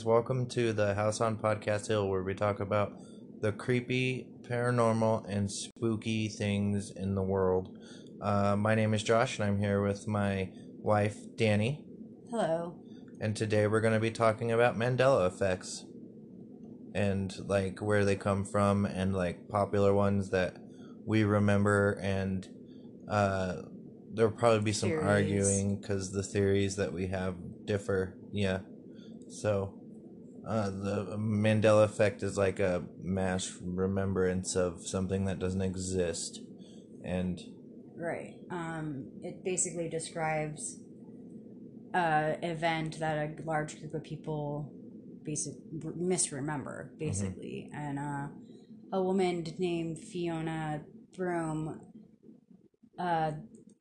folks. Welcome to the House on Podcast Hill, where we talk about the creepy, paranormal, and spooky things in the world. My name is Josh, and I'm here with my wife, Danny. Hello. And today we're going to be talking about Mandela effects and, like, where they come from and, like, popular ones that we remember, and there'll probably be some arguing because the theories that we have differ. Yeah. So the Mandela effect is like a mass remembrance of something that doesn't exist. And right. It basically describes an event that a large group of people misremember, basically. Mm-hmm. And a woman named Fiona Broome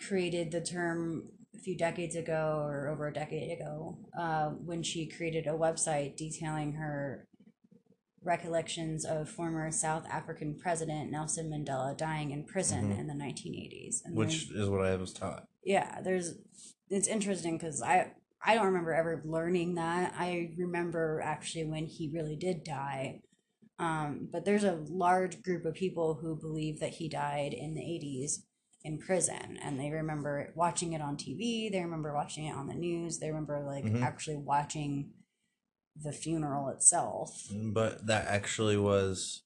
created the term a few decades ago, or over a decade ago, when she created a website detailing her recollections of former South African president Nelson Mandela dying in prison in the 1980s. And which is what I was taught. Yeah, it's interesting because I don't remember ever learning that. I remember actually when he really did die. But there's a large group of people who believe that he died in the 80s in prison, and they remember watching it on TV, they remember watching it on the news, they remember, like, actually watching the funeral itself. But that actually was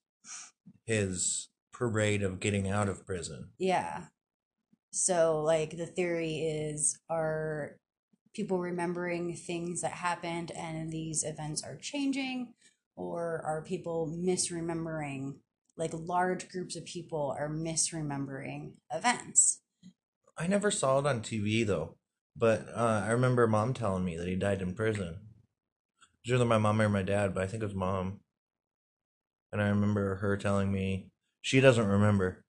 his parade of getting out of prison. Yeah. So, like, the theory is, are people remembering things that happened and these events are changing, or are people misremembering, like, large groups of people are misremembering events? I never saw it on TV, though, but I remember Mom telling me that he died in prison. It was either my mom or my dad, but I think it was Mom. And I remember her telling me, she doesn't remember.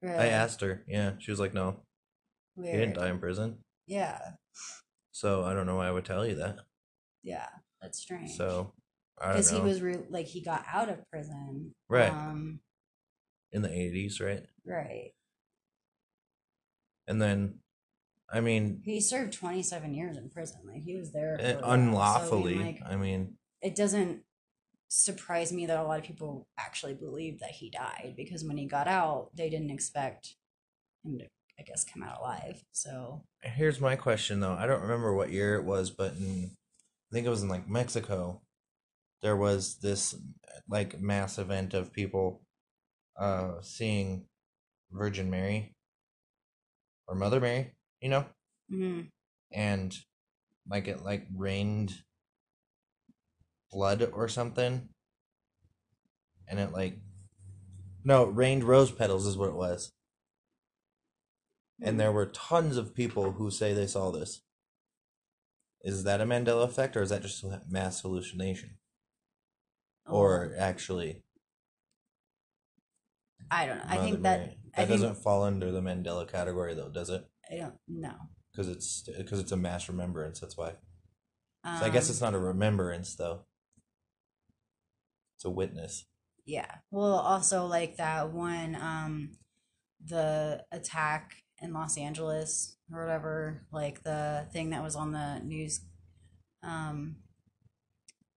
Really? I asked her, yeah. She was like, no. Weird. He didn't die in prison. Yeah. So I don't know why I would tell you that. Yeah, that's strange. So because he was he got out of prison, right? In the 80s, right? Right. And then, I mean, he served 27 years in prison. Like, he was there unlawfully. So, it doesn't surprise me that a lot of people actually believe that he died, because when he got out, they didn't expect him to, I guess, come out alive. So here's my question, though. I don't remember what year it was, but I think it was in, like, Mexico. There was this, like, mass event of people seeing Virgin Mary or Mother Mary, you know? Mm-hmm. And, like, it, like, rained blood or something. And it, like... No, it rained rose petals is what it was. Mm-hmm. And there were tons of people who say they saw this. Is that a Mandela effect, or is that just a mass hallucination? Or actually, I don't know. I think that doesn't fall under the Mandela category, though, does it? I don't know. Because it's a mass remembrance. That's why. So I guess it's not a remembrance, though. It's a witness. Yeah. Well, also, like, that one, the attack in Los Angeles or whatever, like, the thing that was on the news,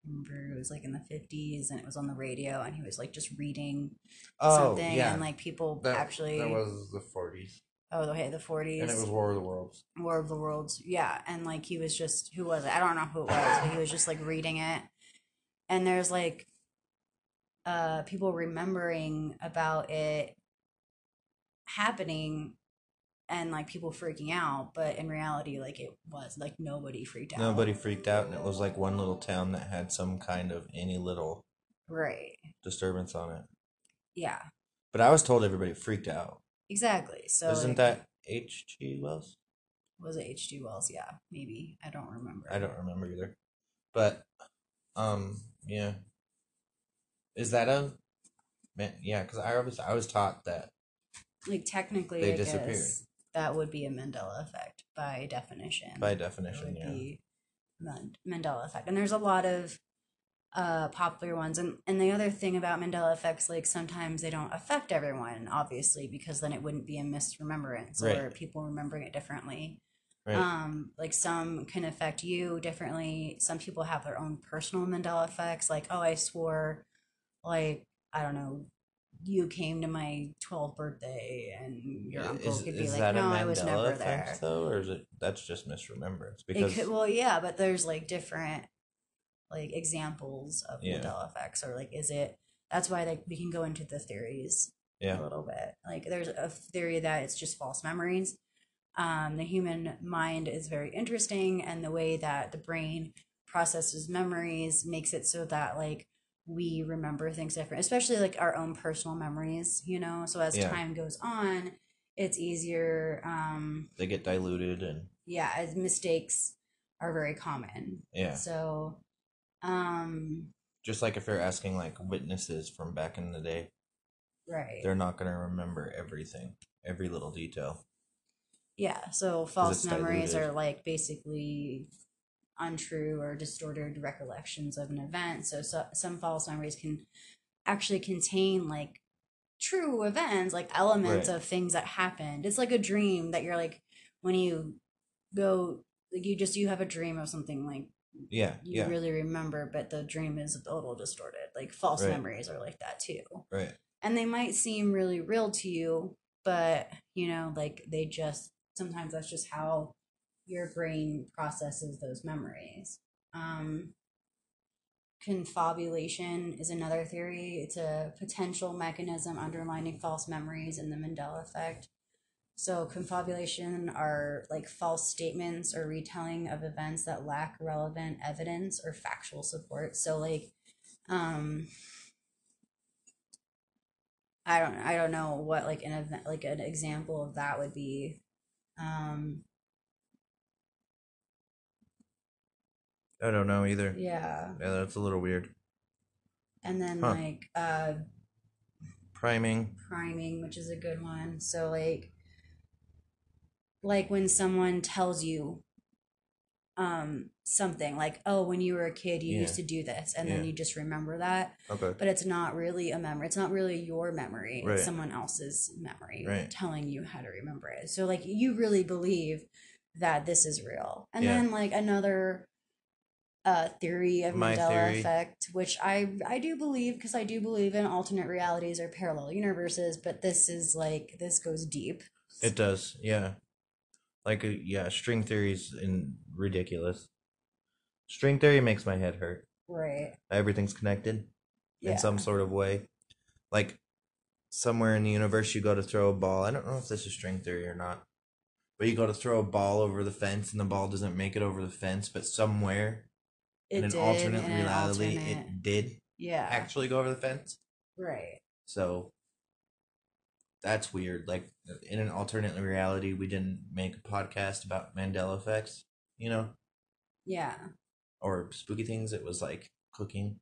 remember it was, like, in the 50s, and it was on the radio, and he was, like, just reading something, yeah. And, like, people that was the 40s. Oh, okay, the 40s. And it was War of the Worlds. War of the Worlds, yeah. And, like, he was just, who was it? I don't know who it was, but he was just, like, reading it. And there's, like, people remembering about it happening, and, like, people freaking out, but in reality, like, it was, like, nobody freaked out. Nobody freaked out, and it was, like, one little town that had some kind of any little disturbance on it. Yeah. But I was told everybody freaked out. Exactly. So isn't that H.G. Wells? Was it H.G. Wells? Yeah, maybe. I don't remember. I don't remember either. But, yeah. Is that a... Man, yeah, because I was taught that. Like, technically, they disappeared. Guess. That would be a Mandela effect by definition. By definition, yeah. Be Mandela effect. And there's a lot of popular ones. And the other thing about Mandela effects, like, sometimes they don't affect everyone, obviously, because then it wouldn't be a misremembrance, or people remembering it differently. Right. Like some can affect you differently. Some people have their own personal Mandela effects. Like, oh, I swore, like, I don't know, you came to my 12th birthday, and your uncle could be like, no, I was never there. Though, or is it that's just misremembrance? Because well, yeah, but there's like different like examples of Mandela effects, or like is it? That's why like we can go into the theories a little bit. Like, there's a theory that it's just false memories. The human mind is very interesting, and the way that the brain processes memories makes it so that like we remember things different, especially like our own personal memories, you know? So as time goes on, it's easier. They get diluted, and as mistakes are very common. So, just like if you're asking like witnesses from back in the day, right? They're not going to remember everything, every little detail. Yeah, so false memories are like basically untrue or distorted recollections of an event. So some false memories can actually contain like true events, like elements of things that happened. It's like a dream that you're like, when you go, like you have a dream of something like you really remember, but the dream is a little distorted. Like false memories are like that too. Right. And they might seem really real to you, but you know, like they just, sometimes that's just how your brain processes those memories. Confabulation is another theory. It's a potential mechanism underlining false memories and the Mandela effect. So confabulation are like false statements or retelling of events that lack relevant evidence or factual support. So like, I don't know what like an event, like an example of that would be. I don't know either. Yeah, that's a little weird. And then like priming, which is a good one. So like when someone tells you something like, oh, when you were a kid you used to do this, and then you just remember that. Okay. But it's not really a memory. It's not really your memory. Right. It's someone else's memory telling you how to remember it. So like you really believe that this is real. And then like another theory of Mandela effect, which I do believe, because I do believe in alternate realities or parallel universes, but this is like, this goes deep. It does. Yeah. Like, string theory's ridiculous. String theory makes my head hurt. Right. Everything's connected in some sort of way. Like, somewhere in the universe you go to throw a ball. I don't know if this is string theory or not. But you go to throw a ball over the fence, and the ball doesn't make it over the fence. But somewhere in an alternate reality, it did actually go over the fence. Right. So that's weird. Like, in an alternate reality, we didn't make a podcast about Mandela effects, you know? Yeah. Or spooky things. It was like cooking.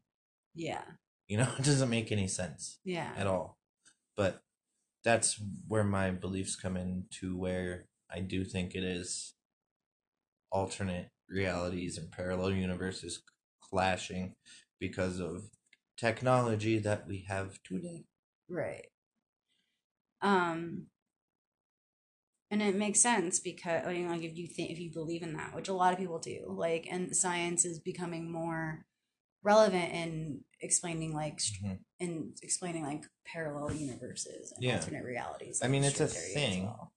Yeah. You know, it doesn't make any sense. Yeah. At all. But that's where my beliefs come in, to where I do think it is alternate realities and parallel universes clashing because of technology that we have today. Right. And it makes sense, because like if you believe in that, which a lot of people do, like, and science is becoming more relevant in explaining like parallel universes and alternate realities. Like, I mean, it's a thing. Well,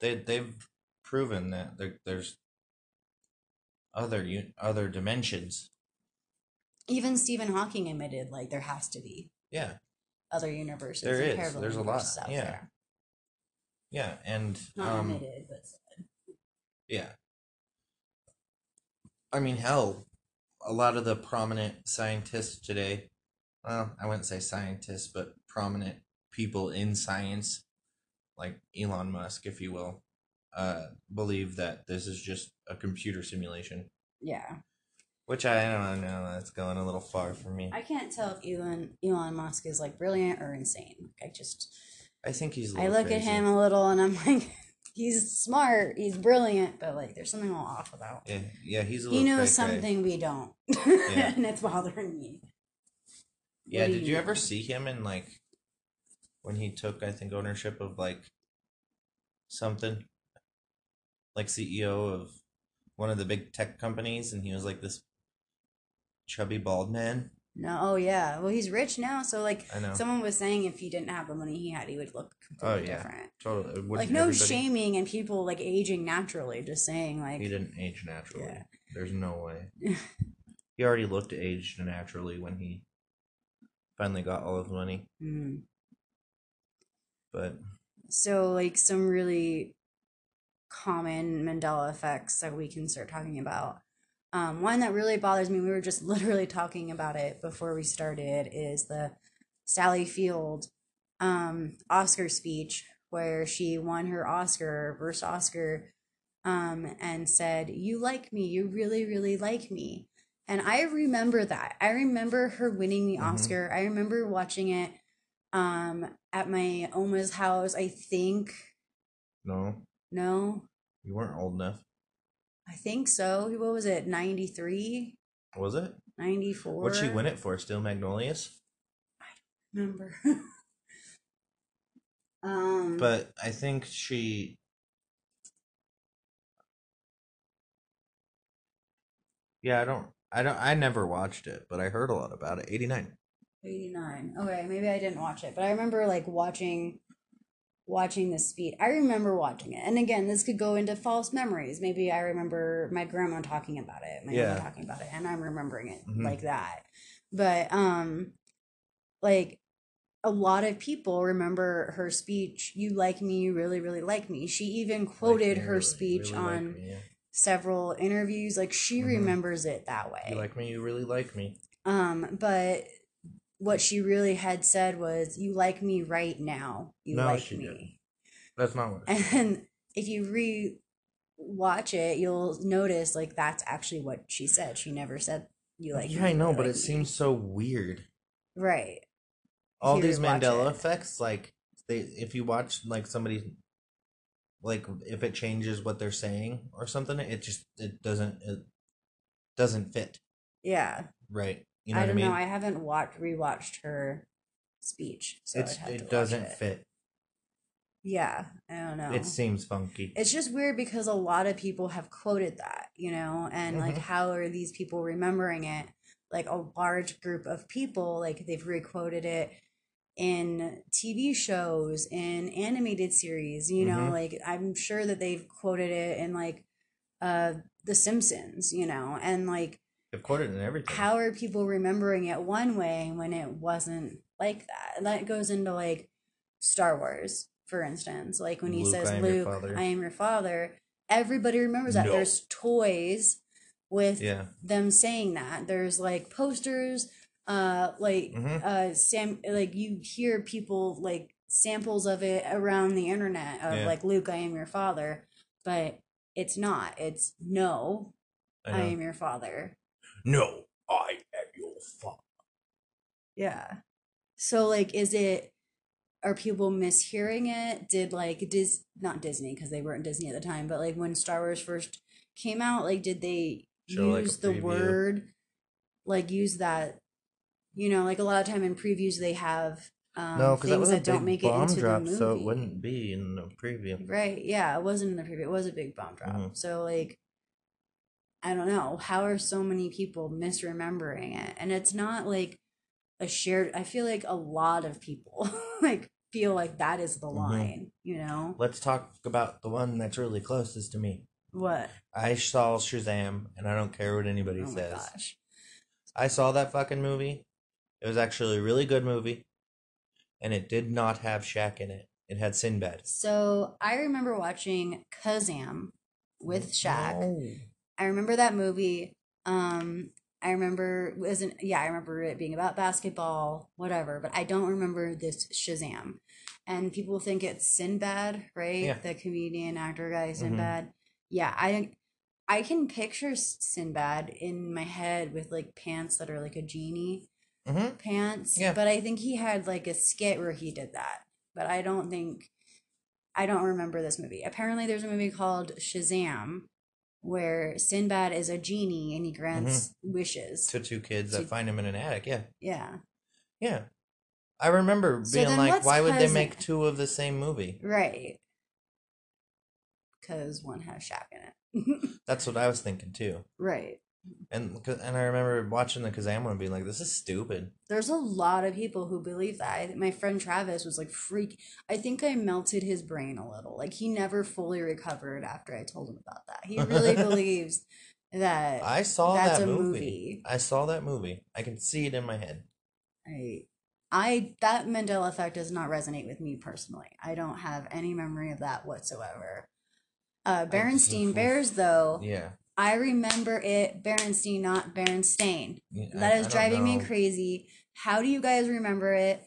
They've proven that there's other dimensions. Even Stephen Hawking admitted, like, there has to be. Yeah. Other universes. There is. There's a lot. Yeah. There. Yeah, and not admitted, but said. Yeah. I mean, hell, a lot of the prominent scientists today, well, I wouldn't say scientists, but prominent people in science, like Elon Musk, if you will, believe that this is just a computer simulation. Yeah. Which I don't know. That's going a little far for me. I can't tell if Elon Musk is like brilliant or insane. I think he's. I look crazy at him a little, and I'm like, he's smart, he's brilliant, but like, there's something a little off about. Yeah, he's a little. He knows something we don't, and it's bothering me. Yeah, did you ever see him in like when he took, I think, ownership of like something? like CEO of one of the big tech companies, and he was like this chubby bald man. No, oh yeah. Well, he's rich now, so like someone was saying if he didn't have the money he had, he would look completely different. Totally. Like no shaming and people like aging naturally. Just saying like he didn't age naturally. Yeah. There's no way. He already looked aged naturally when he finally got all of the money. Mm-hmm. But so like some really common Mandela effects that we can start talking about. One that really bothers me, we were just literally talking about it before we started, is the Sally Field Oscar speech where she won her Oscar, first Oscar, and said, "You like me, you really, really like me." And I remember that. I remember her winning the Oscar. I remember watching it at my Oma's house, I think. No? You weren't old enough. I think so. What was it? 93? Was it? 94. What'd she win it for? Steel Magnolias? I don't remember. But I think she... Yeah, I never watched it, but I heard a lot about it. 89. Okay, maybe I didn't watch it, but I remember like watching this speech. I remember watching it. And again, this could go into false memories. Maybe I remember my grandma talking about it, my mom talking about it, and I'm remembering it like that. But like a lot of people remember her speech, "You like me, you really, really like me." She even quoted her speech on several interviews. Like she remembers it that way. "You like me, you really like me." But what she really had said was, "You like me right now. You like me." Didn't. That's not what. And if you re-watch it, you'll notice like that's actually what she said. She never said "you like me." Yeah, I know, but it seems so weird. Right. All these Mandela effects, like if you watch like somebody, like if it changes what they're saying or something, it doesn't fit. Yeah. Right. You know I don't know. I haven't rewatched her speech, so it doesn't fit. Yeah, I don't know. It seems funky. It's just weird because a lot of people have quoted that, you know, and like how are these people remembering it? Like a large group of people, like they've re-quoted it in TV shows, in animated series, you know, like I'm sure that they've quoted it in like The Simpsons, you know, and like they've quoted and everything. How are people remembering it one way when it wasn't like that? And that goes into like Star Wars, for instance. Like when he says, "Luke, I am your father," everybody remembers that. There's toys with them saying that. There's like posters, like like you hear people like samples of it around the internet of like, "Luke, I am your father," but it's not. It's "No, I am your father." "No, I am your father." Yeah. So, like, are people mishearing it? Did, like, not Disney, because they weren't Disney at the time, but, like, when Star Wars first came out, like, did they use the word, like, use that, you know, like, a lot of time in previews they have things that don't make it into the movie. So it wouldn't be in the preview. Right, yeah, it wasn't in the preview. It was a big bomb drop. So, like, I don't know, how are so many people misremembering it? And it's not like a shared, I feel like a lot of people like feel like that is the line, you know? Let's talk about the one that's really closest to me. What? I saw Shazam, and I don't care what anybody says. Oh my gosh. I saw that fucking movie. It was actually a really good movie, and it did not have Shaq in it. It had Sinbad. So I remember watching Kazam with Shaq. Oh. I remember that movie. I remember it being about basketball, whatever, but I don't remember this Shazam. And people think it's Sinbad, right? Yeah. The comedian actor guy Sinbad. Yeah, I can picture Sinbad in my head with like pants that are like a genie pants. Yeah. But I think he had like a skit where he did that. But I don't remember this movie. Apparently there's a movie called Shazam, where Sinbad is a genie and he grants wishes to two kids that find him in an attic. Yeah. I remember being like, why would they make two of the same movie? Right. because one had a shotgun in it. That's what I was thinking too. Right. And I remember watching the Kazam one and being like, this is stupid. There's a lot of people who believe that. My friend Travis was like, I think I melted his brain a little. Like, he never fully recovered after I told him about that. He really believes that I saw that movie. I saw that movie. I can see it in my head. That Mandela effect does not resonate with me personally. I don't have any memory of that whatsoever. Berenstain Bears, though. Yeah. I remember it, Berenstain, not Berenstain. Yeah, that is driving me crazy. How do you guys remember it?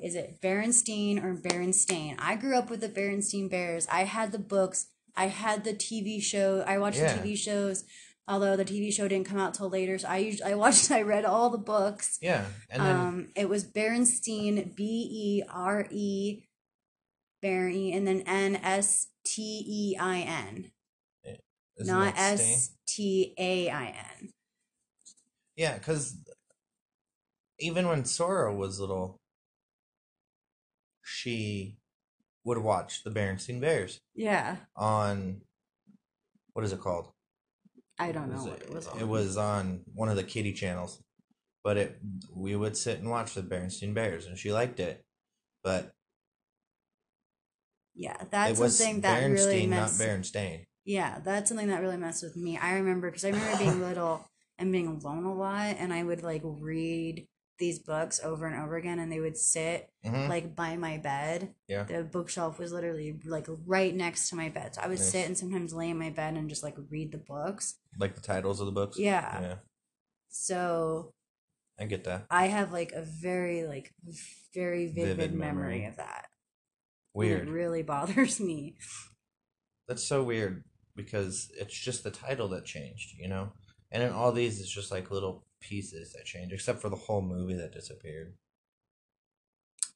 Is it Berenstain or Berenstain? I grew up with the Berenstain Bears. I had the books. I had the TV show. I watched the TV shows, although the TV show didn't come out till later. So I read all the books. Yeah, and then it was Berenstain, B-E-R-E, Berenstain, and then N-S-T-E-I-N. Isn't not S-T-A-I-N. Yeah, because even when Sora was little, she would watch the Berenstain Bears. Yeah. On, what is it called? I don't know what it was on. It was on one of the kiddie channels. But we would sit and watch the Berenstain Bears, and she liked it. But yeah, that's something that really messed. Not Berenstain. Yeah, that's something that really messed with me. I remember being little and being alone a lot, and I would, like, read these books over and over again, and they would sit, like, by my bed. Yeah. The bookshelf was literally, like, right next to my bed. So I would sit and sometimes lay in my bed and just, like, read the books. Like the titles of the books? Yeah. Yeah. So I get that. I have, like, a very vivid memory of that. Weird. And it really bothers me. That's so weird. Because it's just the title that changed, you know? And in all these, it's just like little pieces that change, except for the whole movie that disappeared.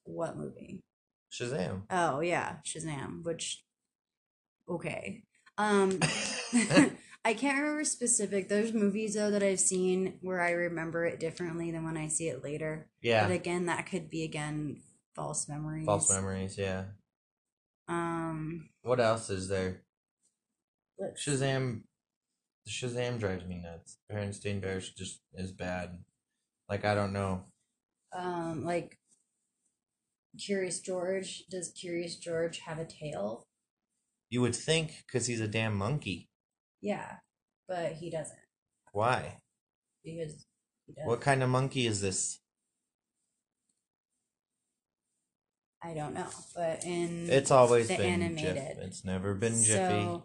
What movie? Shazam. Oh, yeah, Shazam, which, okay. I can't remember specific. There's movies, though, that I've seen where I remember it differently than when I see it later. Yeah. But again, that could be, false memories. False memories, yeah. What else is there? Shazam drives me nuts. Berenstain Bears just is bad. Like, I don't know. Like, Curious George. Does Curious George have a tail? You would think, because he's a damn monkey. Yeah, but he doesn't. Why? Because he doesn't. What kind of monkey is this? I don't know, but it's always been animated. Jif. It's never been Jiffy. So,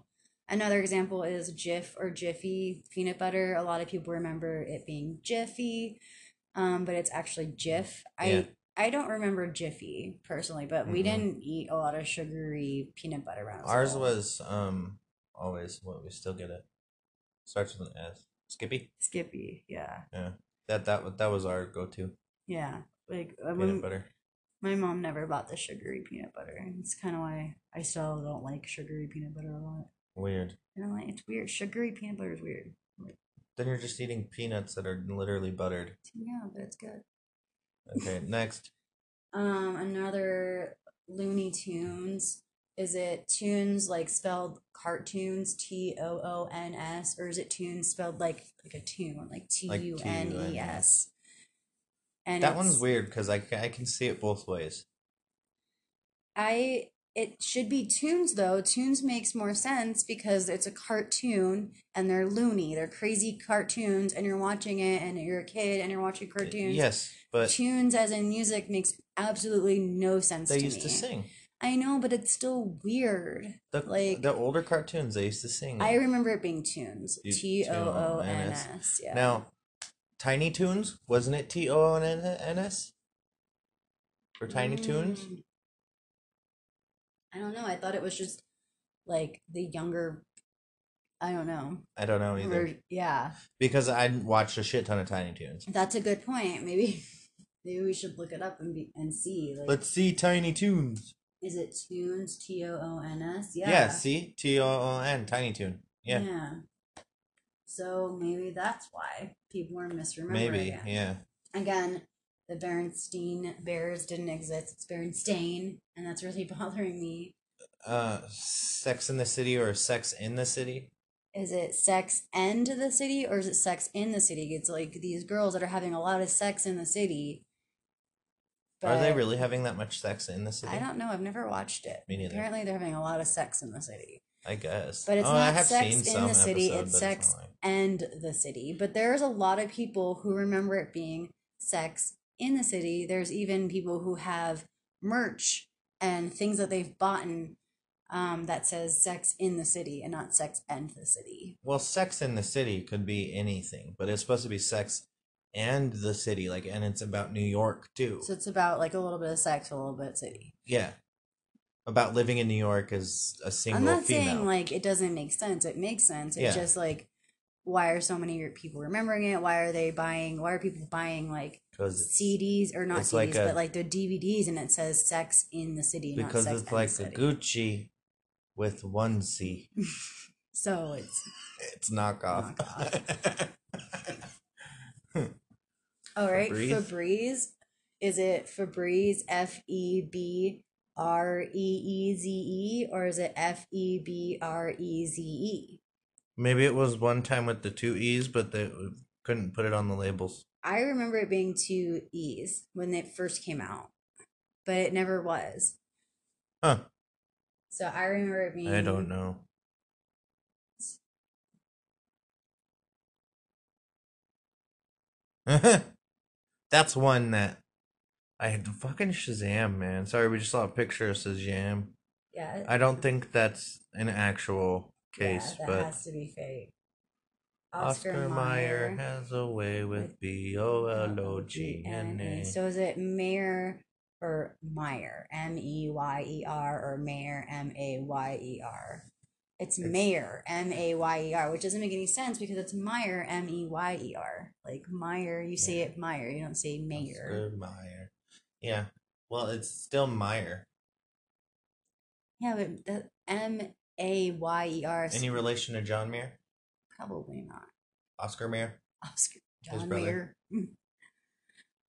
another example is Jif or Jiffy peanut butter. A lot of people remember it being Jiffy, but it's actually Jif. Yeah. I don't remember Jiffy personally, but we didn't eat a lot of sugary peanut butter around. Ours was always what we still get it. Starts with an S. Skippy. Skippy, yeah. Yeah, that was our go-to. Yeah, like peanut butter. My mom never bought the sugary peanut butter, and it's kind of why I still don't like sugary peanut butter a lot. Weird. And I'm like, it's weird. Sugary peanut butter is weird. Like, then you're just eating peanuts that are literally buttered. Yeah, but it's good. Okay, next. Another Looney Tunes. Is it Tunes like spelled cartoons, T-O-O-N-S, or is it Tunes spelled like a tune, like T-U-N-E-S? And that one's weird because I can see it both ways. It should be Toons, though. Toons makes more sense because it's a cartoon and they're loony. They're crazy cartoons and you're watching it and you're a kid and you're watching cartoons. Yes, but Tunes as in music makes absolutely no sense to me. They used to sing. I know, but it's still weird. The older cartoons, they used to sing. I remember it being Toons. T-O-O-N-S. Yeah. Now, Tiny Toons, wasn't it T-O-O-N-S? Or Tiny Toons? I don't know. I thought it was just, like, the younger... I don't know. I don't know either. Yeah. Because I watched a shit ton of Tiny Toons. That's a good point. Maybe we should look it up and see. Like, let's see Tiny Toons. Is it Toons? T-O-O-N-S? Yeah. Yeah, see? T-O-O-N. Tiny Toon. Yeah. Yeah. So maybe that's why people are misremembering. Maybe, it. Yeah. Again, the Berenstain Bears didn't exist. It's Berenstain, and that's really bothering me. Sex and the City or Sex in the City? Is it Sex and the City or is it Sex in the City? It's like these girls that are having a lot of sex in the city. But are they really having that much sex in the city? I don't know. I've never watched it. Me neither. Apparently they're having a lot of sex in the city. I guess. But it's not Sex in the City. It's Sex and the City. But there's a lot of people who remember it being Sex in the City. There's even people who have merch and things that they've bought that says Sex in the City and not Sex and the City. Well, Sex in the City could be anything, but it's supposed to be Sex and the City, like, and it's about New York too. So it's about like a little bit of sex, a little bit of city. Yeah. About living in New York as a single female. I'm not saying like it doesn't make sense. It makes sense. It's just like, why are so many people remembering it? Why are people buying like CDs or not CDs, like but like the DVDs, and it says Sex in the City, not Sex and the City. Because it's like the Gucci with one C. So it's knockoff. All right, Febreze. Is it Febreze, F-E-B-R-E-E-Z-E, or is it F-E-B-R-E-Z-E? Maybe it was one time with the two E's, but they couldn't put it on the labels. I remember it being two E's when it first came out, but it never was. Huh. So I remember it being... I don't know. That's one that I had to fucking Shazam, man. Sorry, we just saw a picture of Shazam. Yeah. I don't think that's an actual case, but that has to be fake. Oscar Mayer has a way with B-O-L-O-G-N-A. So is it Mayer or Meyer? M-E-Y-E-R or Mayer, M-A-Y-E-R? It's Mayer, M-A-Y-E-R, which doesn't make any sense because it's Meyer, M-E-Y-E-R. Like Meyer, you say it Meyer, you don't say Mayer. That's good, Meyer. Yeah. Well, it's still Meyer. Yeah, but that M-A-Y-E-R. Any relation to John Mayer? Probably not. Oscar Mayer? Oscar John Mayer.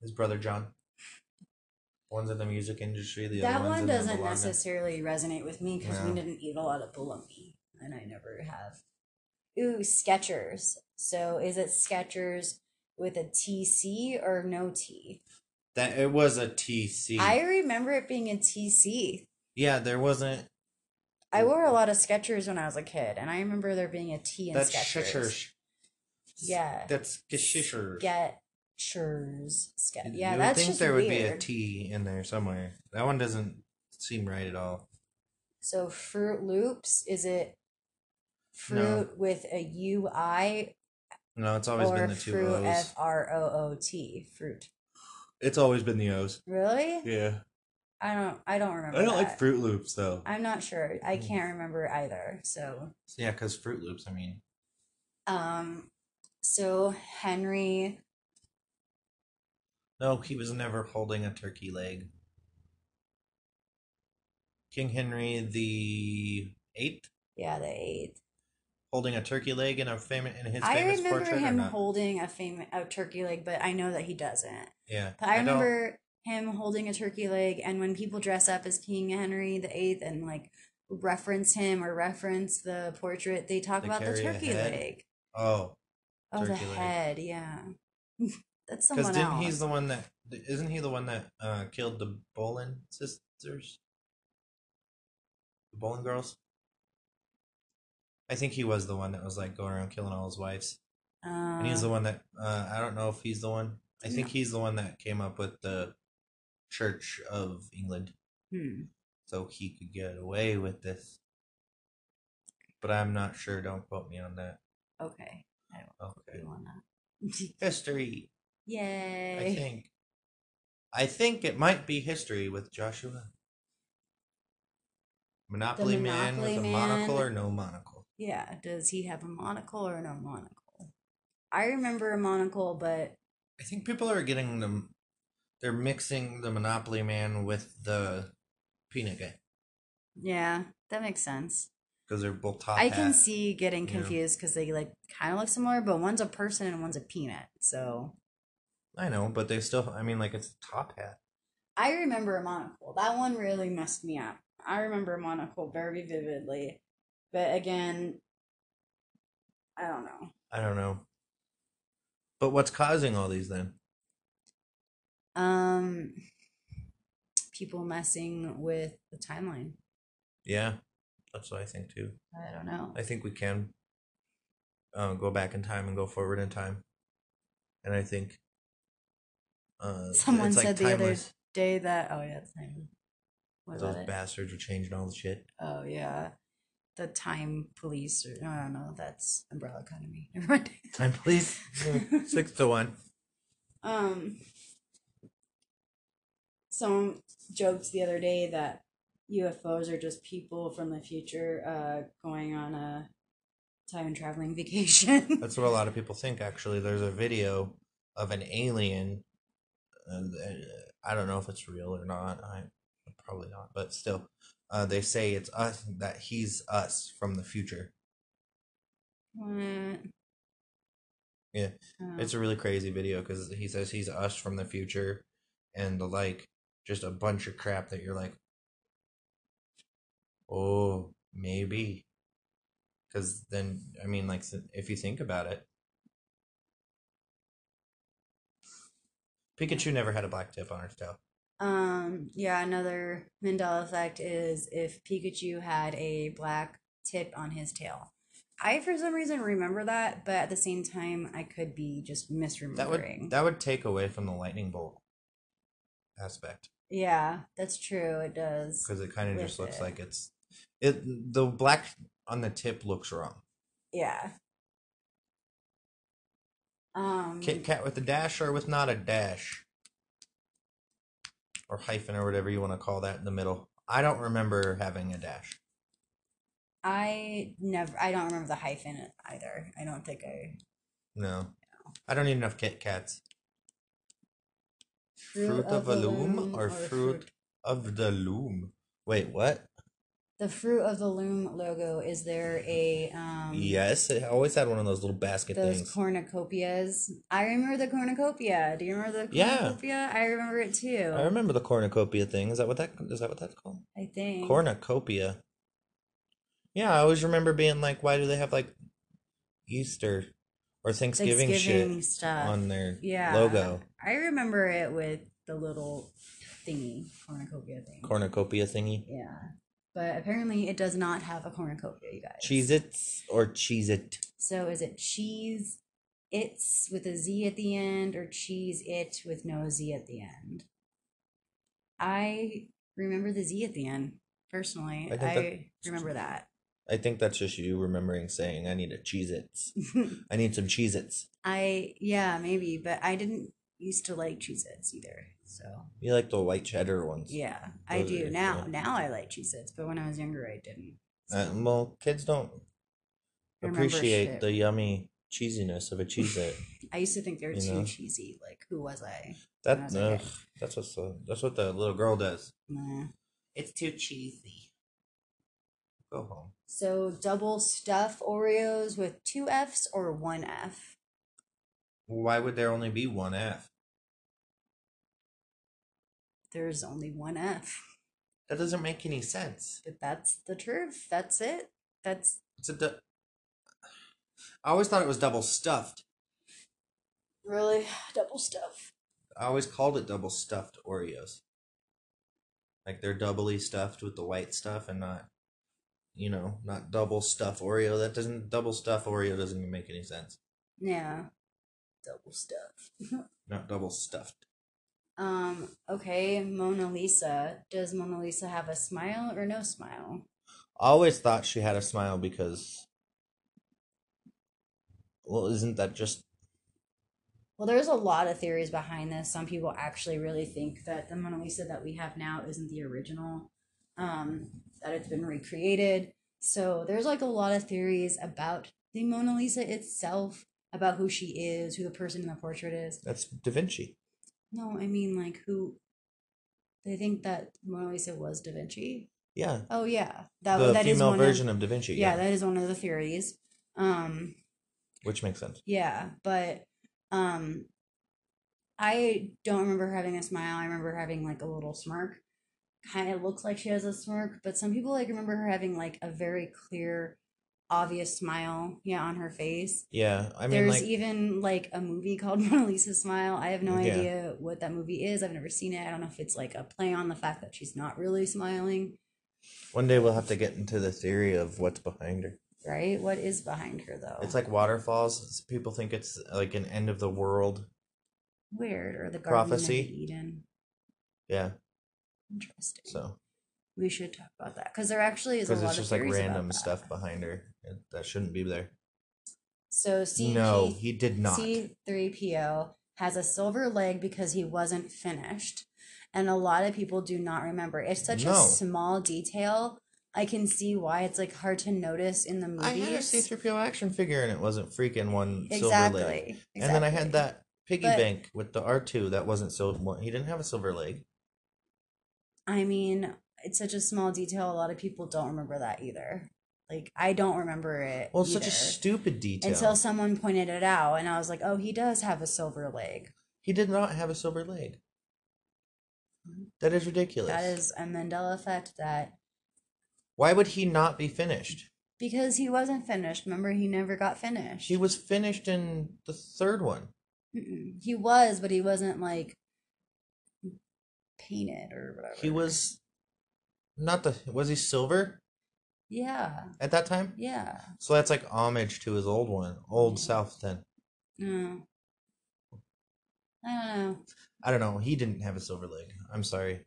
His brother John. One's in the music industry, the other one doesn't necessarily resonate with me because we didn't eat a lot of bologna, and I never have. Ooh, Skechers. So is it Skechers with a TC or no T? That it was a TC. I remember it being a TC. Yeah, there wasn't. I wore a lot of Skechers when I was a kid, and I remember there being a T in Skechers. That's Skechers. Yeah. That's Skechers. Skechers. Yeah, that's just weird. You would think there would be a T in there somewhere. That one doesn't seem right at all. So Fruit Loops, is it fruit with a U-I? No, it's always been the two O's. F-R-O-O-T, fruit. It's always been the O's. Really? Yeah. I don't remember. I don't like Fruit Loops, though. I'm not sure. I can't remember either, so. Yeah, because Fruit Loops, I mean. So Henry... No, he was never holding a turkey leg. King Henry the Eighth? Yeah, the Eighth. Holding a turkey leg in his famous portrait. I remember him holding a turkey leg, but I know that he doesn't. Yeah. But I remember him holding a turkey leg, and when people dress up as King Henry the Eighth and like reference him or reference the portrait, they talk about the turkey leg. Oh, the head, yeah. That's someone else. Because isn't he the one that killed the Bolin sisters? The Bolin girls? I think he was the one that was like going around killing all his wives. And he's the one that, I don't know if he's the one. I think he's the one that came up with the Church of England. So he could get away with this. But I'm not sure. Don't quote me on that. Okay. I don't quote you on that. History. Yay. I think it might be history with Joshua. Monopoly man with a monocle or no monocle. Yeah, does he have a monocle or no monocle? I remember a monocle, but I think people are getting them. They're mixing the Monopoly man with the peanut guy. Yeah, that makes sense. Because they're both top hats. I can see getting confused because they like kind of look similar, but one's a person and one's a peanut. So. I know, but they still, I mean, like, it's a top hat. I remember a monocle. That one really messed me up. I remember Monocle very vividly, but again, I don't know. But what's causing all these then? People messing with the timeline. Yeah, that's what I think too. I don't know. I think we can go back in time and go forward in time, and I think someone said the other day that it's timeless. What about those bastards were changing all the shit? Oh yeah, the time police. Or, no, that's Umbrella Academy. Never mind. Time police, 6-1. Someone joked the other day that UFOs are just people from the future going on a time traveling vacation. That's what a lot of people think. Actually, there's a video of an alien. I don't know if it's real or not. Probably not, but still, they say it's us, that he's us from the future. What? Yeah, it's a really crazy video because he says he's us from the future and the like, just a bunch of crap that you're like, oh, maybe. Because then, I mean, like, if you think about it, Pikachu never had a black tip on her tail. Yeah, another Mandela effect is if Pikachu had a black tip on his tail. I, for some reason, remember that, but at the same time, I could be just misremembering. That would take away from the lightning bolt aspect. Yeah, that's true. It does. Because it kind of just looks like it's the black on the tip looks wrong. Yeah. Kit Kat with a dash or with not a dash? Or hyphen or whatever you want to call that in the middle. I don't remember having a dash. I don't remember the hyphen either. I don't think I... No. I don't eat enough Kit Kats. Fruit of the Loom or Fruit of the Loom? Wait, what? The Fruit of the Loom logo, is there a... Yes, it always had one of those little basket things. Those cornucopias. I remember the cornucopia. Do you remember the cornucopia? Yeah. I remember it too. I remember the cornucopia thing. Is that what that's called? I think. Cornucopia. Yeah, I always remember being like, why do they have like Easter or Thanksgiving shit stuff on their logo? I remember it with the little thingy, cornucopia thing. Cornucopia thingy? Yeah. But apparently it does not have a cornucopia, you guys. Cheez-Its or Cheez-It? So is it Cheez-Its with a Z at the end or Cheez-It with no Z at the end? I remember the Z at the end, personally. I remember that. I think that's just you remembering saying, I need a Cheez-Its. I need some Cheez-Its. Yeah, maybe, but I didn't used to like Cheez-Its either. So you like the white cheddar ones? Yeah, I do now. Cool. Now I like Cheez-Its, but when I was younger, I didn't. So. Well, kids don't appreciate the yummy cheesiness of a Cheez-It. I used to think they were too cheesy. Like, who was I? That's what the little girl does. Nah. It's too cheesy. Go home. So double stuff Oreos with 2 F's or 1 F. Why would there only be 1 F? There's only 1 F. That doesn't make any sense. But that's the truth. That's it. I always thought it was double stuffed. Really? Double stuffed? I always called it double stuffed Oreos. Like they're doubly stuffed with the white stuff and not double stuff Oreo. Double stuff Oreo doesn't even make any sense. Yeah. Double stuffed. Not double stuffed. Okay, Mona Lisa. Does Mona Lisa have a smile or no smile? I always thought she had a smile because... Well, isn't that just... Well, there's a lot of theories behind this. Some people actually really think that the Mona Lisa that we have now isn't the original. That it's been recreated. So there's like a lot of theories about the Mona Lisa itself, about who she is, who the person in the portrait is. That's Da Vinci. No, I mean, like, who... They think that Mona Lisa was Da Vinci? Yeah. Oh, yeah. The female version of Da Vinci. Yeah, that is one of the theories. Which makes sense. Yeah, but I don't remember having a smile. I remember having, like, a little smirk. kind of looks like she has a smirk, but some people like remember her having like a very clear, obvious smile, on her face. Yeah, I mean, there's even like a movie called Mona Lisa Smile. I have no idea what that movie is. I've never seen it. I don't know if it's like a play on the fact that she's not really smiling. One day we'll have to get into the theory of what's behind her. Right? What is behind her, though? It's like waterfalls. People think it's like an end of the world. Weird. Or the Garden of Eden. Yeah. Interesting. So we should talk about that, because there actually is a lot of theories about that. Because it's just like random stuff behind her that shouldn't be there. So he did not. C-3PO has a silver leg because he wasn't finished. And a lot of people do not remember. It's such a small detail. I can see why it's like hard to notice in the movie. I had a C-3PO action figure and it wasn't freaking one silver leg. Exactly. And then I had that piggy bank with the R2 that wasn't silver. He didn't have a silver leg. I mean, it's such a small detail. A lot of people don't remember that either. Like, I don't remember it. Well, it's such a stupid detail. Until someone pointed it out and I was like, oh, he does have a silver leg. He did not have a silver leg. That is ridiculous. That is a Mandela effect that... Why would he not be finished? Because he wasn't finished. Remember, he never got finished. He was finished in the third one. Mm-mm. He was, but he wasn't, like, painted or whatever. He was... Was he silver? Yeah. At that time? Yeah. So that's, like, homage to his old one. Old Southton. No. I don't know. He didn't have a silver leg. I'm sorry.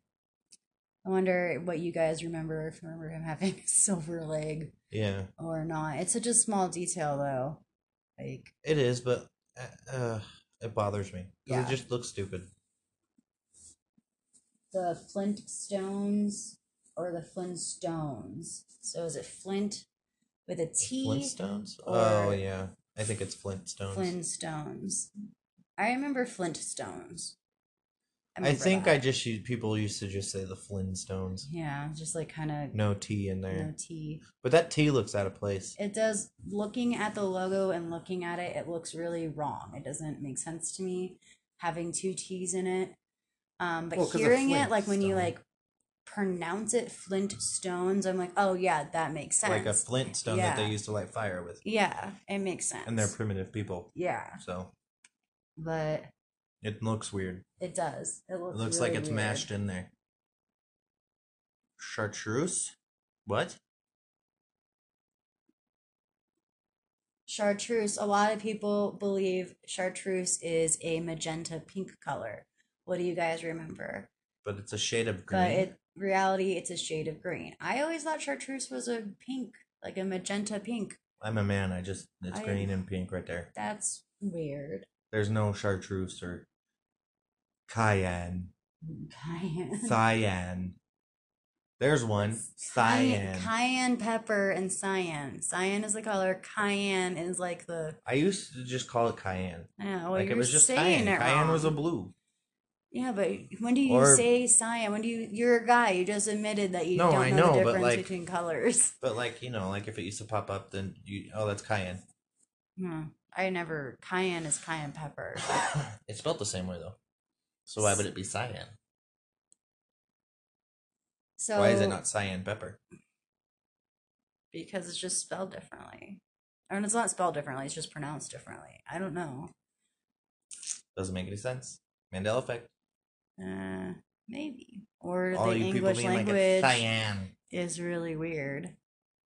I wonder what you guys remember, if you remember him having a silver leg. Yeah. Or not. It's such a small detail, though. Like, it is, but it bothers me. Yeah. It just looks stupid. The Flintstones or the Flintstones. So is it Flint with a T? Flintstones? Oh, yeah. I think it's Flintstones. Flintstones. I remember Flintstones. I think that. People used to just say the Flintstones. Yeah, just like kind of... No T in there. No T. But that T looks out of place. It does. Looking at the logo and looking at it, it looks really wrong. It doesn't make sense to me, having two T's in it. But hearing it, like when you like pronounce it Flintstones, I'm like, oh yeah, that makes sense. Like a flintstone that they used to light fire with. Yeah, it makes sense. And they're primitive people. Yeah. So. But... It looks weird. It does. It looks really like it's mashed in there. Chartreuse? What? Chartreuse. A lot of people believe chartreuse is a magenta pink color. What do you guys remember? But it's a shade of green. But in reality, it's a shade of green. I always thought chartreuse was a pink, like a magenta pink. I'm a man. It's green and pink right there. That's weird. There's no chartreuse or cayenne. Cyan. There's one. Cyan. Cayenne pepper and cyan. Cyan is the color. Cayenne is like the... I used to just call it cayenne. I know. Well, like it was just cayenne. Cayenne was a blue. Yeah, but when do you say cyan? When do you... You're a guy. You just admitted that you don't know the difference between colors. But like, if it used to pop up, then that's cayenne. Yeah. Cayenne is cayenne pepper. It's spelled the same way, though. So why would it be cyan? So why is it not cayenne pepper? Because it's just spelled differently. I mean, it's not spelled differently. It's just pronounced differently. I don't know. Doesn't make any sense. Mandela effect. Maybe. Or all the English language is really weird.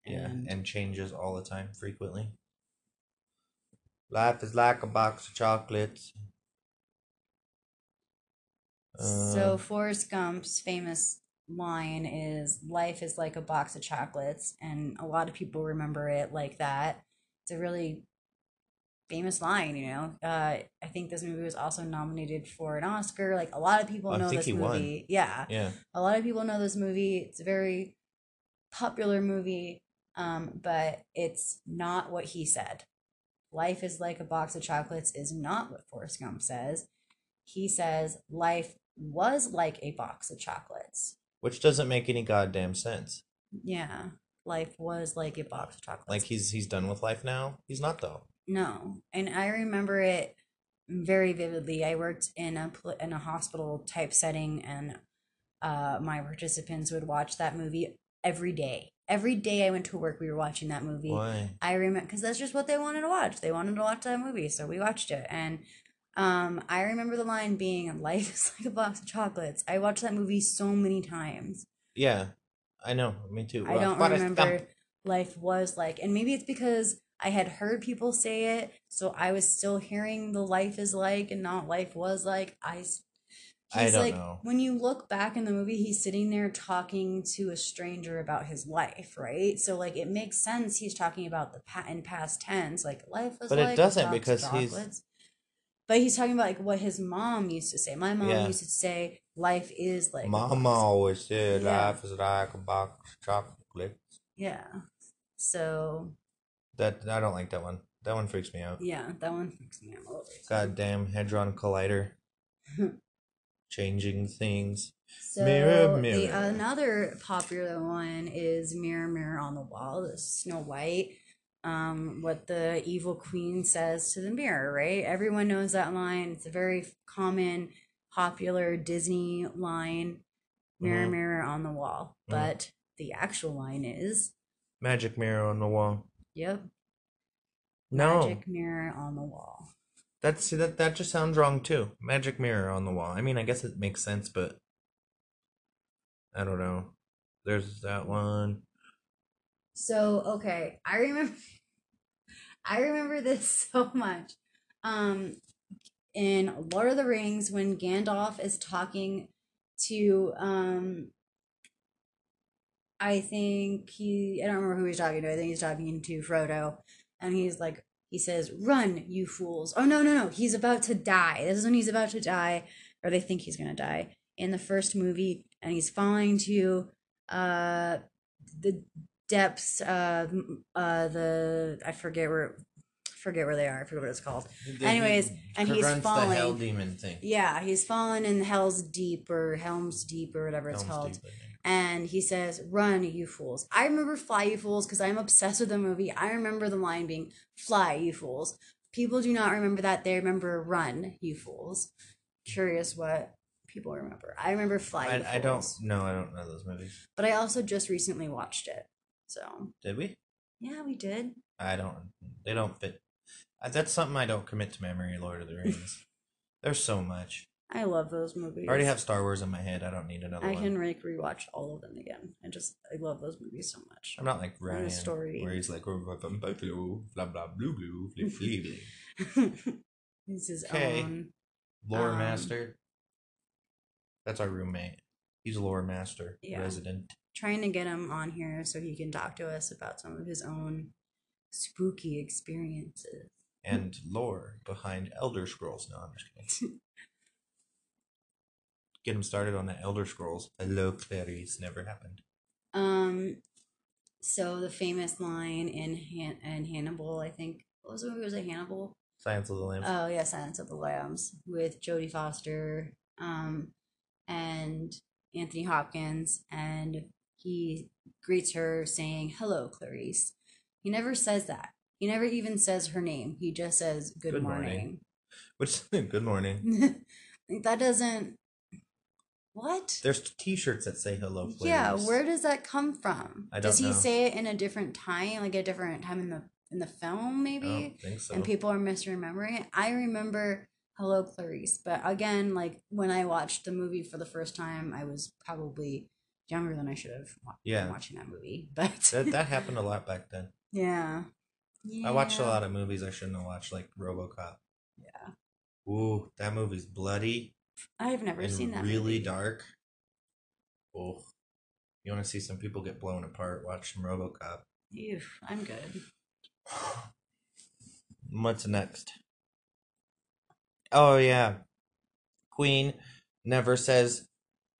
Yeah, and changes all the time, frequently. Life is like a box of chocolates. So Forrest Gump's famous line is, life is like a box of chocolates. And a lot of people remember it like that. It's a really famous line, I think this movie was also nominated for an Oscar. Like, a lot of people know this movie. Won. Yeah. A lot of people know this movie. It's a very popular movie, but it's not what he said. Life is like a box of chocolates is not what Forrest Gump says. He says life was like a box of chocolates. Which doesn't make any goddamn sense. Yeah. Life was like a box of chocolates. Like he's done with life now? He's not, though. No. And I remember it very vividly. I worked in a hospital type setting, and my participants would watch that movie every day. Every day I went to work, we were watching that movie. Why? I remember, because that's just what they wanted to watch. They wanted to watch that movie, so we watched it. And I remember the line being, "Life is like a box of chocolates." I watched that movie so many times. Yeah, I know. Me too. I don't remember life was like, and maybe it's because I had heard people say it, so I was still hearing the life is like and not life was like. I don't know. When you look back in the movie, he's sitting there talking to a stranger about his life, right? So, like, it makes sense he's talking about in past tense, like, life was but like... But it doesn't, because he's... But he's talking about, like, what his mom used to say. My mom used to say, life is like... Mama always said, life is like a box of chocolates. Yeah. So... I don't like that one. That one freaks me out. Yeah, that one freaks me out. Goddamn Hadron Collider. Changing things. So mirror, mirror. Another popular one is Mirror, Mirror on the Wall. This is Snow White. What the evil queen says to the mirror, right? Everyone knows that line. It's a very common, popular Disney line. Mirror, mirror on the wall. But the actual line is... Magic mirror on the wall. Yep. No. Magic mirror on the wall. That just sounds wrong too. Magic mirror on the wall. I mean, I guess it makes sense, but I don't know. There's that one. So okay, I remember this so much. In Lord of the Rings, when Gandalf is talking to I don't remember who he's talking to. I think he's talking to Frodo, and he's like. He says, "Run, you fools." Oh, no. He's about to die. This is when he's about to die, or they think he's going to die, in the first movie. And he's falling to the depths of I forget what it's called. Anyways, and he's falling. The hell demon thing. Yeah, he's fallen in Hell's Deep or Helm's Deep or whatever it's called. And he says, "Run, you fools." I remember "Fly, you fools" because I'm obsessed with the movie. I remember the line being "Fly, you fools." People do not remember that. They remember "Run, you fools." Curious what people remember. I remember "Fly, you fools." I don't know those movies. But I also just recently watched it. So did we? Yeah, we did. They don't fit. That's something I don't commit to memory. Lord of the Rings. There's so much. I love those movies. I already have Star Wars in my head. I don't need another one. I can rewatch all of them again. I love those movies so much. I'm not like Ryan, where he's like, blah, blah, blue, blue, flip, flip. He's his own. Lore master. That's our roommate. He's a lore master, resident. Trying to get him on here so he can talk to us about some of his own spooky experiences. And lore behind Elder Scrolls. No, I'm just kidding. Get him started on the Elder Scrolls. Hello, Clarice. Never happened. So the famous line in Hannibal, I think. What was the movie? Was it Hannibal? Silence of the Lambs. Oh, yeah, Silence of the Lambs. With Jodie Foster and Anthony Hopkins. And he greets her saying, "Hello, Clarice." He never says that. He never even says her name. He just says, good morning. Which, good morning. Like, that doesn't... What? There's t-shirts that say "Hello, Clarice." Yeah, where does that come from? I don't know. Does he say it in a different time, like a different time in the film, maybe? I don't think so. And people are misremembering it. I remember "Hello, Clarice," but again, like when I watched the movie for the first time, I was probably younger than I should have been watching that movie. But that happened a lot back then. Yeah. I watched a lot of movies I shouldn't have watched, like Robocop. Yeah. Ooh, that movie's bloody. I've never seen that really movie. Dark. Oh, you want to see some people get blown apart? Watch some Robocop. Ew, I'm good. What's next? Oh yeah, Queen never says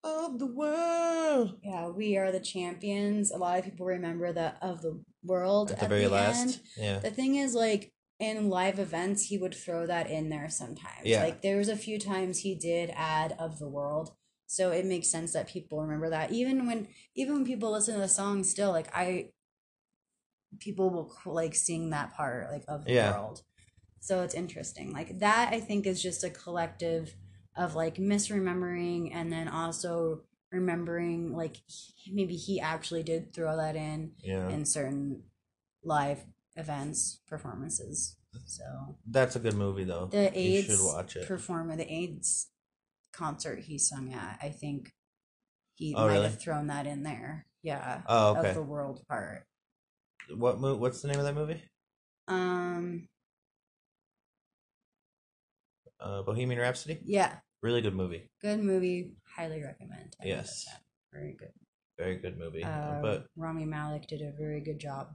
"of the world." Yeah, we are the champions. A lot of people remember that "of the world" at the very last. Yeah. The thing is, like. In live events, he would throw that in there sometimes. Yeah. Like, there was a few times he did add "of the world." So it makes sense that people remember that. Even when people listen to the song still, like, people will, like, sing that part, like, "of the world." So it's interesting. Like, that, I think, is just a collective of, like, misremembering and then also remembering, like, maybe he actually did throw that in certain live events, performances. So that's a good movie, though. The AIDS, you should watch it. The AIDS concert he sung at, I think he have thrown that in there. Yeah. Oh, okay. Of the world part. What's the name of that movie? Bohemian Rhapsody? Yeah. Really good movie. Good movie. Highly recommend. Yes. Very good. Very good movie. But Rami Malek did a very good job.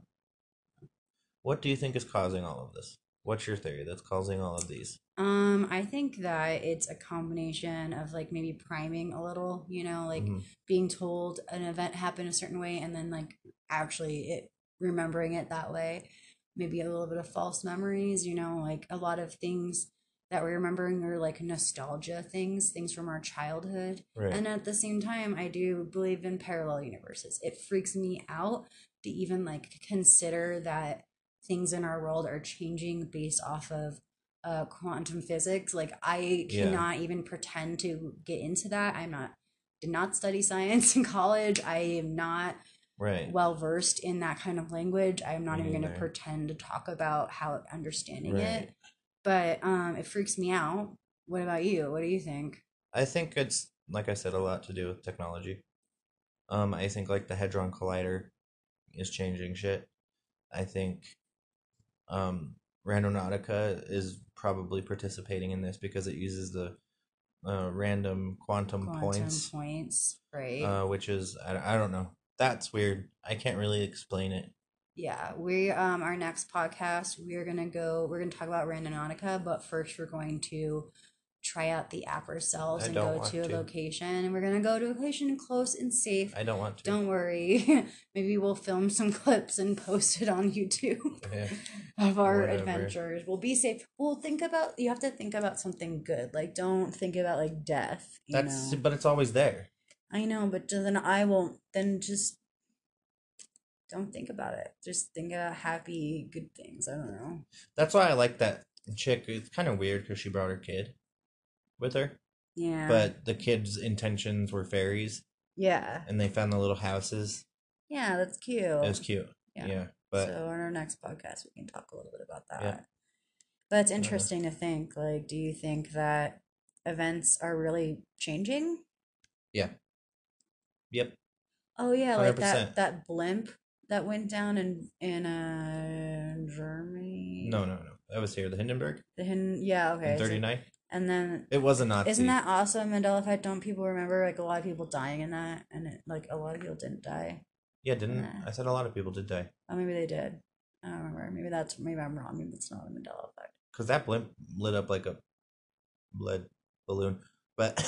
What do you think is causing all of this? What's your theory that's causing all of these? I think that it's a combination of, like, maybe priming a little, you know, like being told an event happened a certain way and then, like, actually remembering it that way. Maybe a little bit of false memories, you know, like a lot of things that we're remembering are like nostalgia things from our childhood. Right. And at the same time, I do believe in parallel universes. It freaks me out to even, like, consider that things in our world are changing based off of quantum physics. Like, I cannot even pretend to get into that. I did not study science in college. I am not well versed in that kind of language. I'm not even going to pretend to talk about how understanding it. But it freaks me out. What about you? What do you think? I think it's, like I said, a lot to do with technology. I think, like, the Hadron Collider is changing shit. I think Randonautica is probably participating in this because it uses the random quantum points. Quantum points, right. Which is, I don't know. That's weird. I can't really explain it. Yeah, we our next podcast we're gonna talk about Randonautica, but first we're going to try out the app ourselves and go to a location, and we're gonna go to a location close and safe. I don't want to. Don't worry. Maybe we'll film some clips and post it on YouTube of our adventures. We'll be safe. We'll think about. You have to think about something good. Like, don't think about, like, death. But it's always there. I know, but then I won't. Then just. Don't think about it. Just think about happy, good things. I don't know. That's why I like that chick. It's kind of weird because she brought her kid with her. Yeah. But the kid's intentions were fairies. Yeah. And they found the little houses. Yeah, that's cute. It's cute. Yeah. But so on our next podcast, we can talk a little bit about that. Yeah. But it's interesting to think. Like, do you think that events are really changing? Yeah. Yep. Oh, yeah. 100%. Like that blimp. That went down in Germany. No. That was here. The Hindenburg? Yeah, okay. In 39? So, and then... It was a Nazi. Isn't that also a Mandela effect? Don't people remember, like, a lot of people dying in that? And, a lot of people didn't die. Yeah, didn't... I said a lot of people did die. Oh, maybe they did. I don't remember. Maybe I'm wrong. Maybe it's not a Mandela effect. Because that blimp lit up like a lead balloon. But...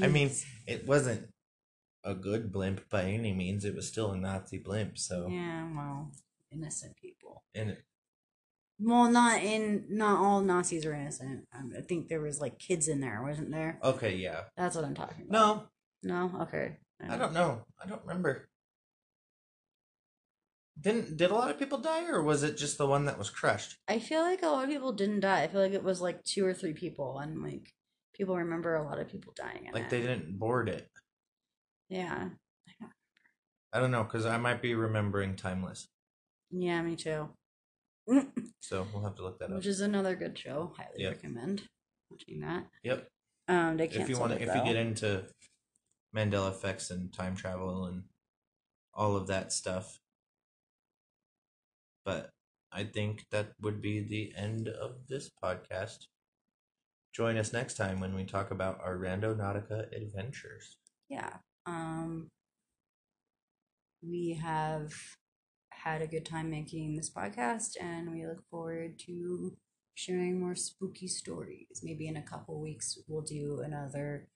I mean, it wasn't... a good blimp by any means. It was still a Nazi blimp, so yeah, well, innocent people. Well, not all Nazis were innocent. I think there was, like, kids in there, wasn't there? Okay, yeah. That's what I'm talking about. No, okay. I don't know. I don't remember. Did a lot of people die, or was it just the one that was crushed? I feel like a lot of people didn't die. I feel like it was like 2 or 3 people, and, like, people remember a lot of people dying. Like, they didn't board it. Yeah. I don't know, because I might be remembering Timeless. Yeah, me too. So we'll have to look that up. Which is another good show. Highly recommend watching that. Yep. They canceled if you get into Mandela effects and time travel and all of that stuff. But I think that would be the end of this podcast. Join us next time when we talk about our Randonautica adventures. Yeah. We have had a good time making this podcast, and we look forward to sharing more spooky stories. Maybe in a couple weeks, we'll do another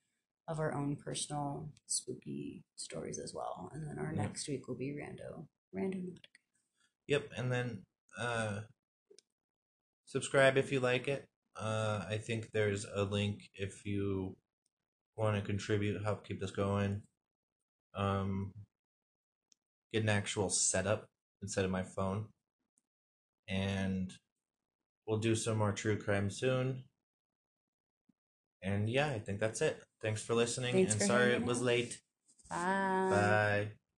of our own personal spooky stories as well. And then our next week will be Randonautica. Yep. And then subscribe if you like it. I think there's a link if you want to contribute, help keep this going, get an actual setup instead of my phone, and we'll do some more true crime soon. And yeah, I think that's it. Thanks for listening. Thanks and for sorry it was late. Bye. Bye.